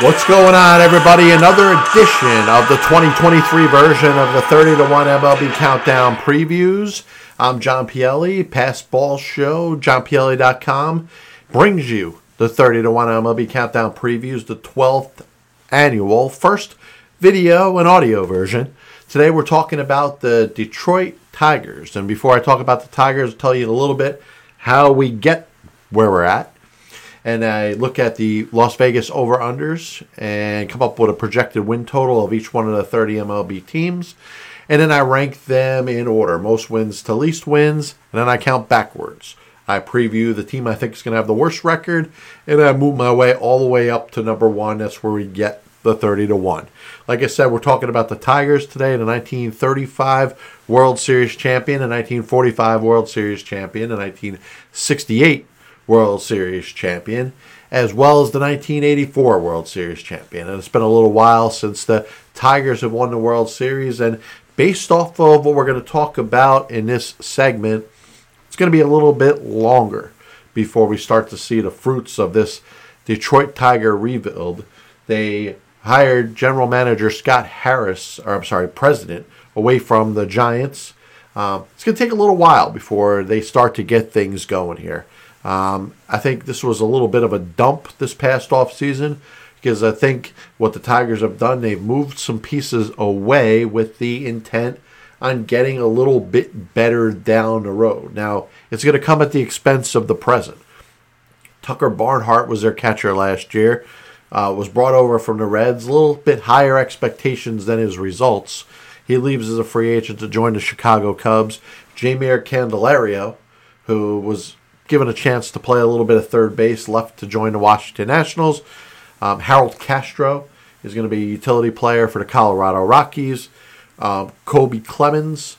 What's going on, everybody? Another edition of the 2023 version of the 30-1 MLB Countdown Previews. I'm John Pielli. Passball Show, JohnPielli.com, brings you the 30-1 MLB Countdown Previews, the 12th annual, first video and audio version. Today we're talking about the Detroit Tigers. And before I talk about the Tigers, I'll tell you a little bit how we get where we're at. And I look at the Las Vegas over-unders and come up with a projected win total of each one of the 30 MLB teams. And then I rank them in order, most wins to least wins, and then I count backwards. I preview the team I think is going to have the worst record, and I move my way all the way up to number one. That's where we get the 30-1. Like I said, we're talking about the Tigers today, the 1935 World Series champion, the 1945 World Series champion, the 1968 World Series champion, as well as the 1984 World Series champion. And it's been a little while since the Tigers have won the World Series. And based off of what we're going to talk about in this segment, it's going to be a little bit longer before we start to see the fruits of this Detroit Tiger rebuild. They hired general manager Scott Harris, or I'm sorry, president, away from the Giants. It's going to take a little while before they start to get things going here. I think this was a little bit of a dump this past offseason because I think what the Tigers have done, they've moved some pieces away with the intent on getting a little bit better down the road. Now, it's going to come at the expense of the present. Tucker Barnhart was their catcher last year, was brought over from the Reds, a little bit higher expectations than his results. He leaves as a free agent to join the Chicago Cubs. Jeimer Candelario, who was given a chance to play a little bit of third base, left to join the Washington Nationals. Harold Castro is going to be a utility player for the Colorado Rockies. Kobe Clemens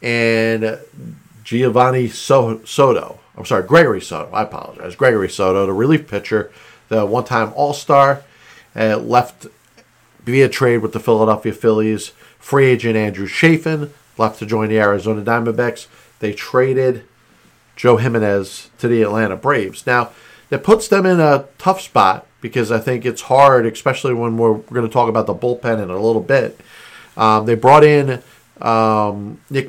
and Gregory Soto, the relief pitcher, the one-time All-Star, left via trade with the Philadelphia Phillies. Free agent Andrew Chafin left to join the Arizona Diamondbacks. They traded Joe Jimenez to the Atlanta Braves. Now, that puts them in a tough spot because I think it's hard, especially when we're going to talk about the bullpen in a little bit. They brought in Nick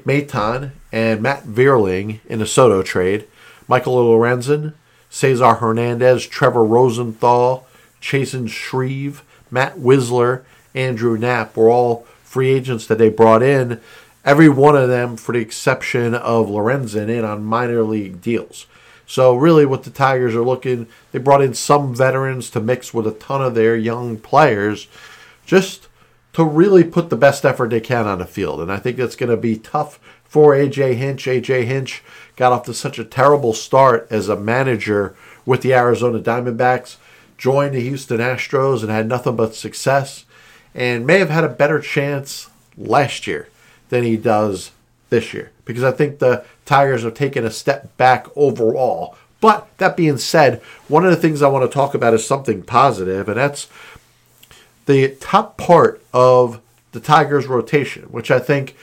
Maton and Matt Vierling in the Soto trade. Michael Lorenzen, Cesar Hernandez, Trevor Rosenthal, Chasen Shreve, Matt Whistler, Andrew Knapp were all free agents that they brought in. Every one of them, for the exception of Lorenzen, in on minor league deals. So really what the Tigers are looking, they brought in some veterans to mix with a ton of their young players just to really put the best effort they can on the field. And I think that's going to be tough for A.J. Hinch. A.J. Hinch got off to such a terrible start as a manager with the Arizona Diamondbacks, joined the Houston Astros and had nothing but success, and may have had a better chance last year than he does this year, because I think the Tigers have taken a step back overall. But that being said, one of the things I want to talk about is something positive, and that's the top part of the Tigers' rotation, which I think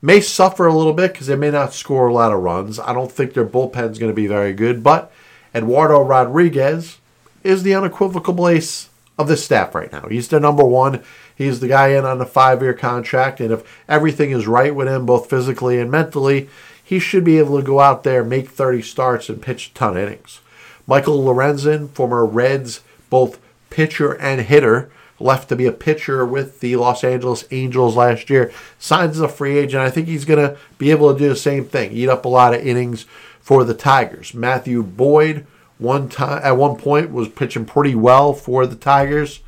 may suffer a little bit because they may not score a lot of runs. I don't think their bullpen's going to be very good, but Eduardo Rodriguez is the unequivocal ace of this staff right now. He's their number one. He's the guy in on the 5-year contract, and if everything is right with him, both physically and mentally, he should be able to go out there, make 30 starts, and pitch a ton of innings. Michael Lorenzen, former Reds, both pitcher and hitter, left to be a pitcher with the Los Angeles Angels last year, signs as a free agent. I think he's going to be able to do the same thing, eat up a lot of innings for the Tigers. Matthew Boyd, at one point was pitching pretty well for the Tigers,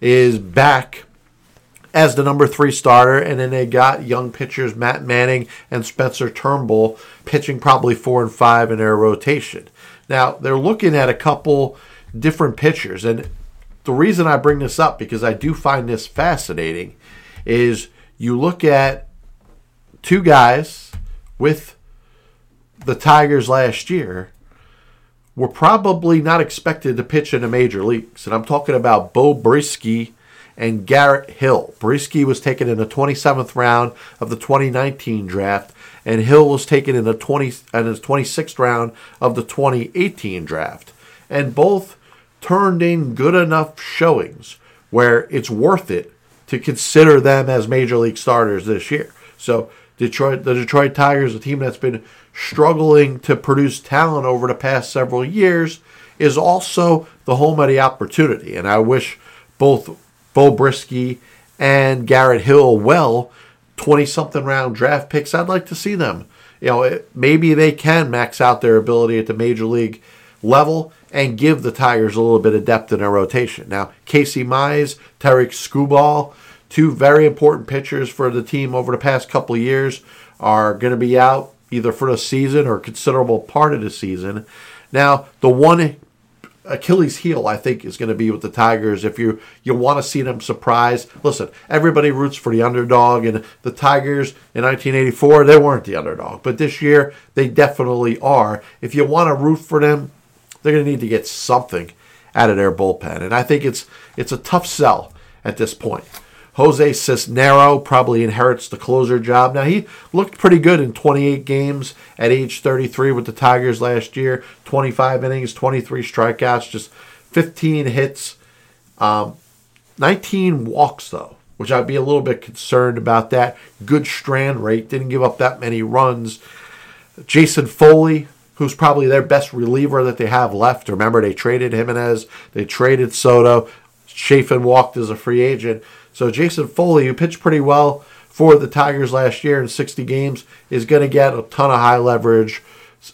is back as the number 3 starter, and then they got young pitchers Matt Manning and Spencer Turnbull pitching probably 4 and 5 in their rotation. Now, they're looking at a couple different pitchers, and the reason I bring this up, because I do find this fascinating, is you look at two guys with the Tigers last year were probably not expected to pitch in the major leagues. And I'm talking about Bo Brieske and Garrett Hill. Brieske was taken in the 27th round of the 2019 draft, and Hill was taken in the 26th round of the 2018 draft. And both turned in good enough showings where it's worth it to consider them as major league starters this year. So the Detroit Tigers, a team that's been struggling to produce talent over the past several years, is also the home of the opportunity. And I wish both Bo Brieske and Garrett Hill well. 20-something round draft picks, I'd like to see them. You know, maybe they can max out their ability at the major league level and give the Tigers a little bit of depth in their rotation. Now, Casey Mize, Tarek Skubal, two very important pitchers for the team over the past couple of years, are going to be out either for the season or a considerable part of the season. Now, the one Achilles heel, I think, is going to be with the Tigers. If you want to see them surprised, listen, everybody roots for the underdog, and the Tigers in 1984, they weren't the underdog. But this year, they definitely are. If you want to root for them, they're going to need to get something out of their bullpen. And I think it's a tough sell at this point. Jose Cisnero probably inherits the closer job. Now, he looked pretty good in 28 games at age 33 with the Tigers last year. 25 innings, 23 strikeouts, just 15 hits. 19 walks, though, which I'd be a little bit concerned about that. Good strand rate, didn't give up that many runs. Jason Foley, who's probably their best reliever that they have left. Remember, they traded Jimenez. They traded Soto. Chafin walked as a free agent. So Jason Foley, who pitched pretty well for the Tigers last year in 60 games, is going to get a ton of high-leverage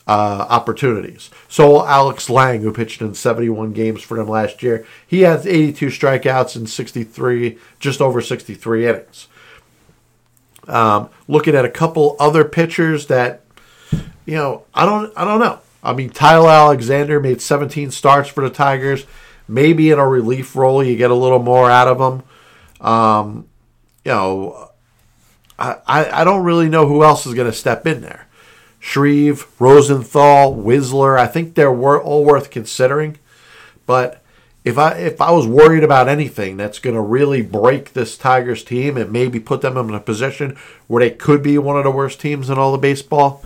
opportunities. So will Alex Lang, who pitched in 71 games for them last year. He has 82 strikeouts in 63, just over 63 innings. Looking at a couple other pitchers that, you know, I don't know. I mean, Tyler Alexander made 17 starts for the Tigers. Maybe in a relief role, you get a little more out of him. You know, I don't really know who else is going to step in there. Shreve, Rosenthal, Whistler, I think they're all worth considering. But if I was worried about anything that's going to really break this Tigers team and maybe put them in a position where they could be one of the worst teams in all of baseball,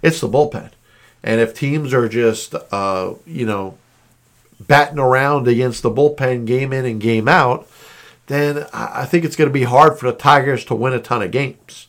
it's the bullpen. And if teams are just, you know, batting around against the bullpen game in and game out, then I think it's going to be hard for the Tigers to win a ton of games.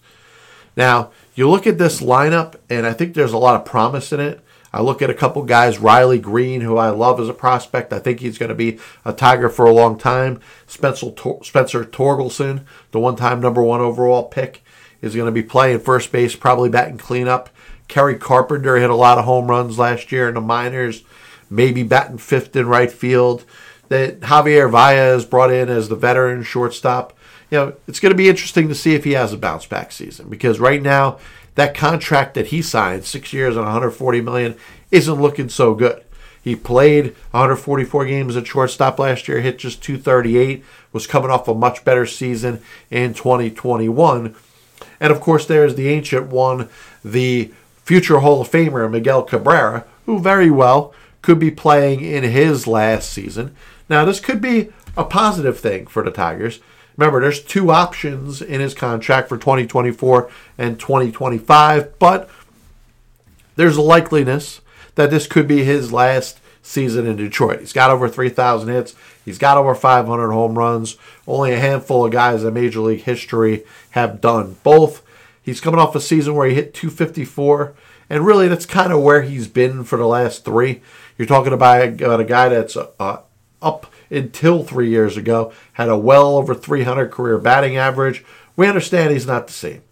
Now, you look at this lineup, and I think there's a lot of promise in it. I look at a couple guys, Riley Green, who I love as a prospect. I think he's going to be a Tiger for a long time. Spencer Torkelson, the one-time number one overall pick, is going to be playing first base, probably batting cleanup. Kerry Carpenter hit a lot of home runs last year in the minors, maybe batting fifth in right field. That Javier Baez brought in as the veteran shortstop. You know, it's going to be interesting to see if he has a bounce back season, because right now that contract that he signed, 6 years and $140 million, isn't looking so good. He played 144 games at shortstop last year, hit just 238, was coming off a much better season in 2021. And, of course, there's the ancient one, the future Hall of Famer, Miguel Cabrera, who very well could be playing in his last season. Now, this could be a positive thing for the Tigers. Remember, there's two options in his contract for 2024 and 2025, but there's a likeliness that this could be his last season in Detroit. He's got over 3,000 hits. He's got over 500 home runs. Only a handful of guys in Major League history have done both. He's coming off a season where he hit 254, and really that's kind of where he's been for the last three. You're talking about a guy that's up until 3 years ago, had a well over 300 career batting average. We understand he's not the same.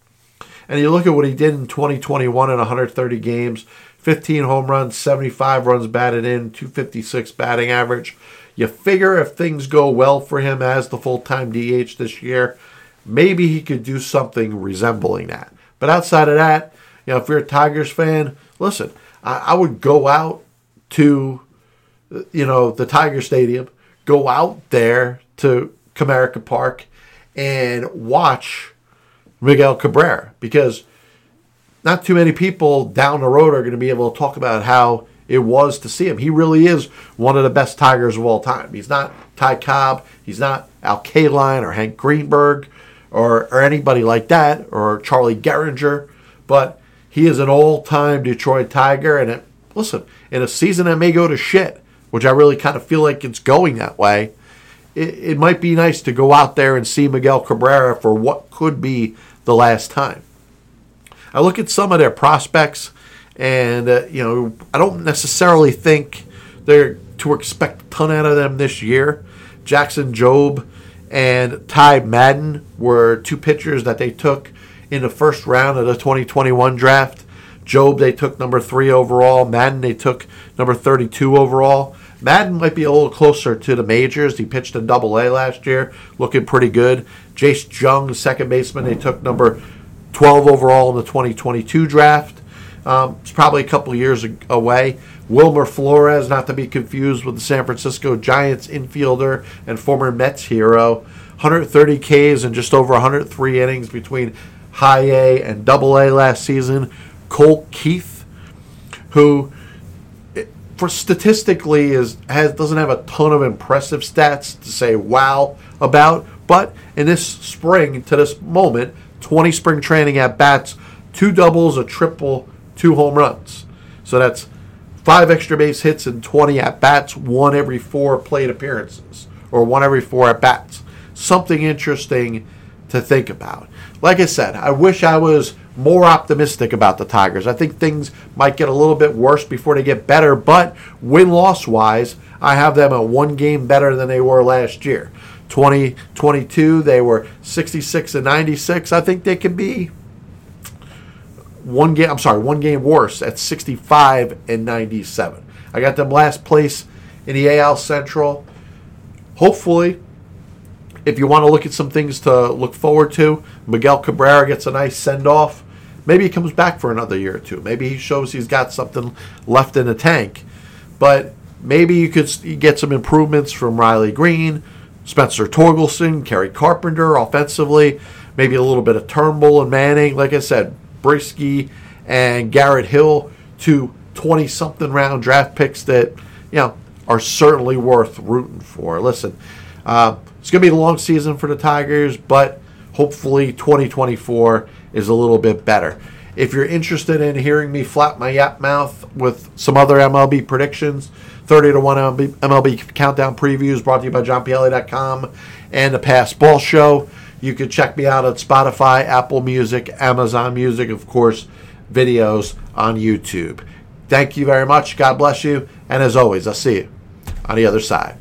And you look at what he did in 2021 in 130 games, 15 home runs, 75 runs batted in, 256 batting average. You figure if things go well for him as the full-time DH this year, maybe he could do something resembling that. But outside of that, you know, if you're a Tigers fan, listen, I would go out to, you know, the Tiger Stadium, go out there to Comerica Park and watch Miguel Cabrera, because not too many people down the road are going to be able to talk about how it was to see him. He really is one of the best Tigers of all time. He's not Ty Cobb. He's not Al Kaline or Hank Greenberg or anybody like that, or Charlie Gehringer, but he is an all-time Detroit Tiger. And listen, in a season that may go to shit, which I really kind of feel like it's going that way, it might be nice to go out there and see Miguel Cabrera for what could be the last time. I look at some of their prospects, and I don't necessarily think they're to expect a ton out of them this year. Jackson Jobe and Ty Madden were two pitchers that they took in the first round of the 2021 draft. Jobe, they took number 3 overall. Madden, they took number 32 overall. Madden might be a little closer to the majors. He pitched in Double-A last year, looking pretty good. Jace Jung, second baseman, they took number 12 overall in the 2022 draft. It's probably a couple years away. Wilmer Flores, not to be confused with the San Francisco Giants infielder and former Mets hero. 130 Ks and just over 103 innings between High A and Double-A last season. Cole Keith, who for statistically doesn't have a ton of impressive stats to say wow about, but in this spring to this moment, 20 spring training at-bats, 2 doubles, a triple, 2 home runs. So that's 5 extra base hits and 20 at-bats, 1 every 4 plate appearances, or 1 every 4 at-bats. Something interesting to think about. Like I said, I wish I was more optimistic about the Tigers. I think things might get a little bit worse before they get better, but win-loss-wise, I have them at 1 game better than they were last year. 2022, they were 66-96. I think they can be 1 game worse at 65-97. I got them last place in the AL Central. Hopefully, if you want to look at some things to look forward to, Miguel Cabrera gets a nice send-off. Maybe he comes back for another year or two. Maybe he shows he's got something left in the tank. But maybe you could get some improvements from Riley Green, Spencer Torkelson, Kerry Carpenter offensively. Maybe a little bit of Turnbull and Manning. Like I said, Brieske and Garrett Hill, 2 20-something round draft picks that are certainly worth rooting for. Listen, it's going to be a long season for the Tigers, but hopefully 2024 is a little bit better. If you're interested in hearing me flap my yap mouth with some other MLB predictions, 30-1 MLB countdown previews brought to you by JohnPielli.com and the Passball Show. You can check me out on Spotify, Apple Music, Amazon Music, of course, videos on YouTube. Thank you very much. God bless you. And as always, I'll see you on the other side.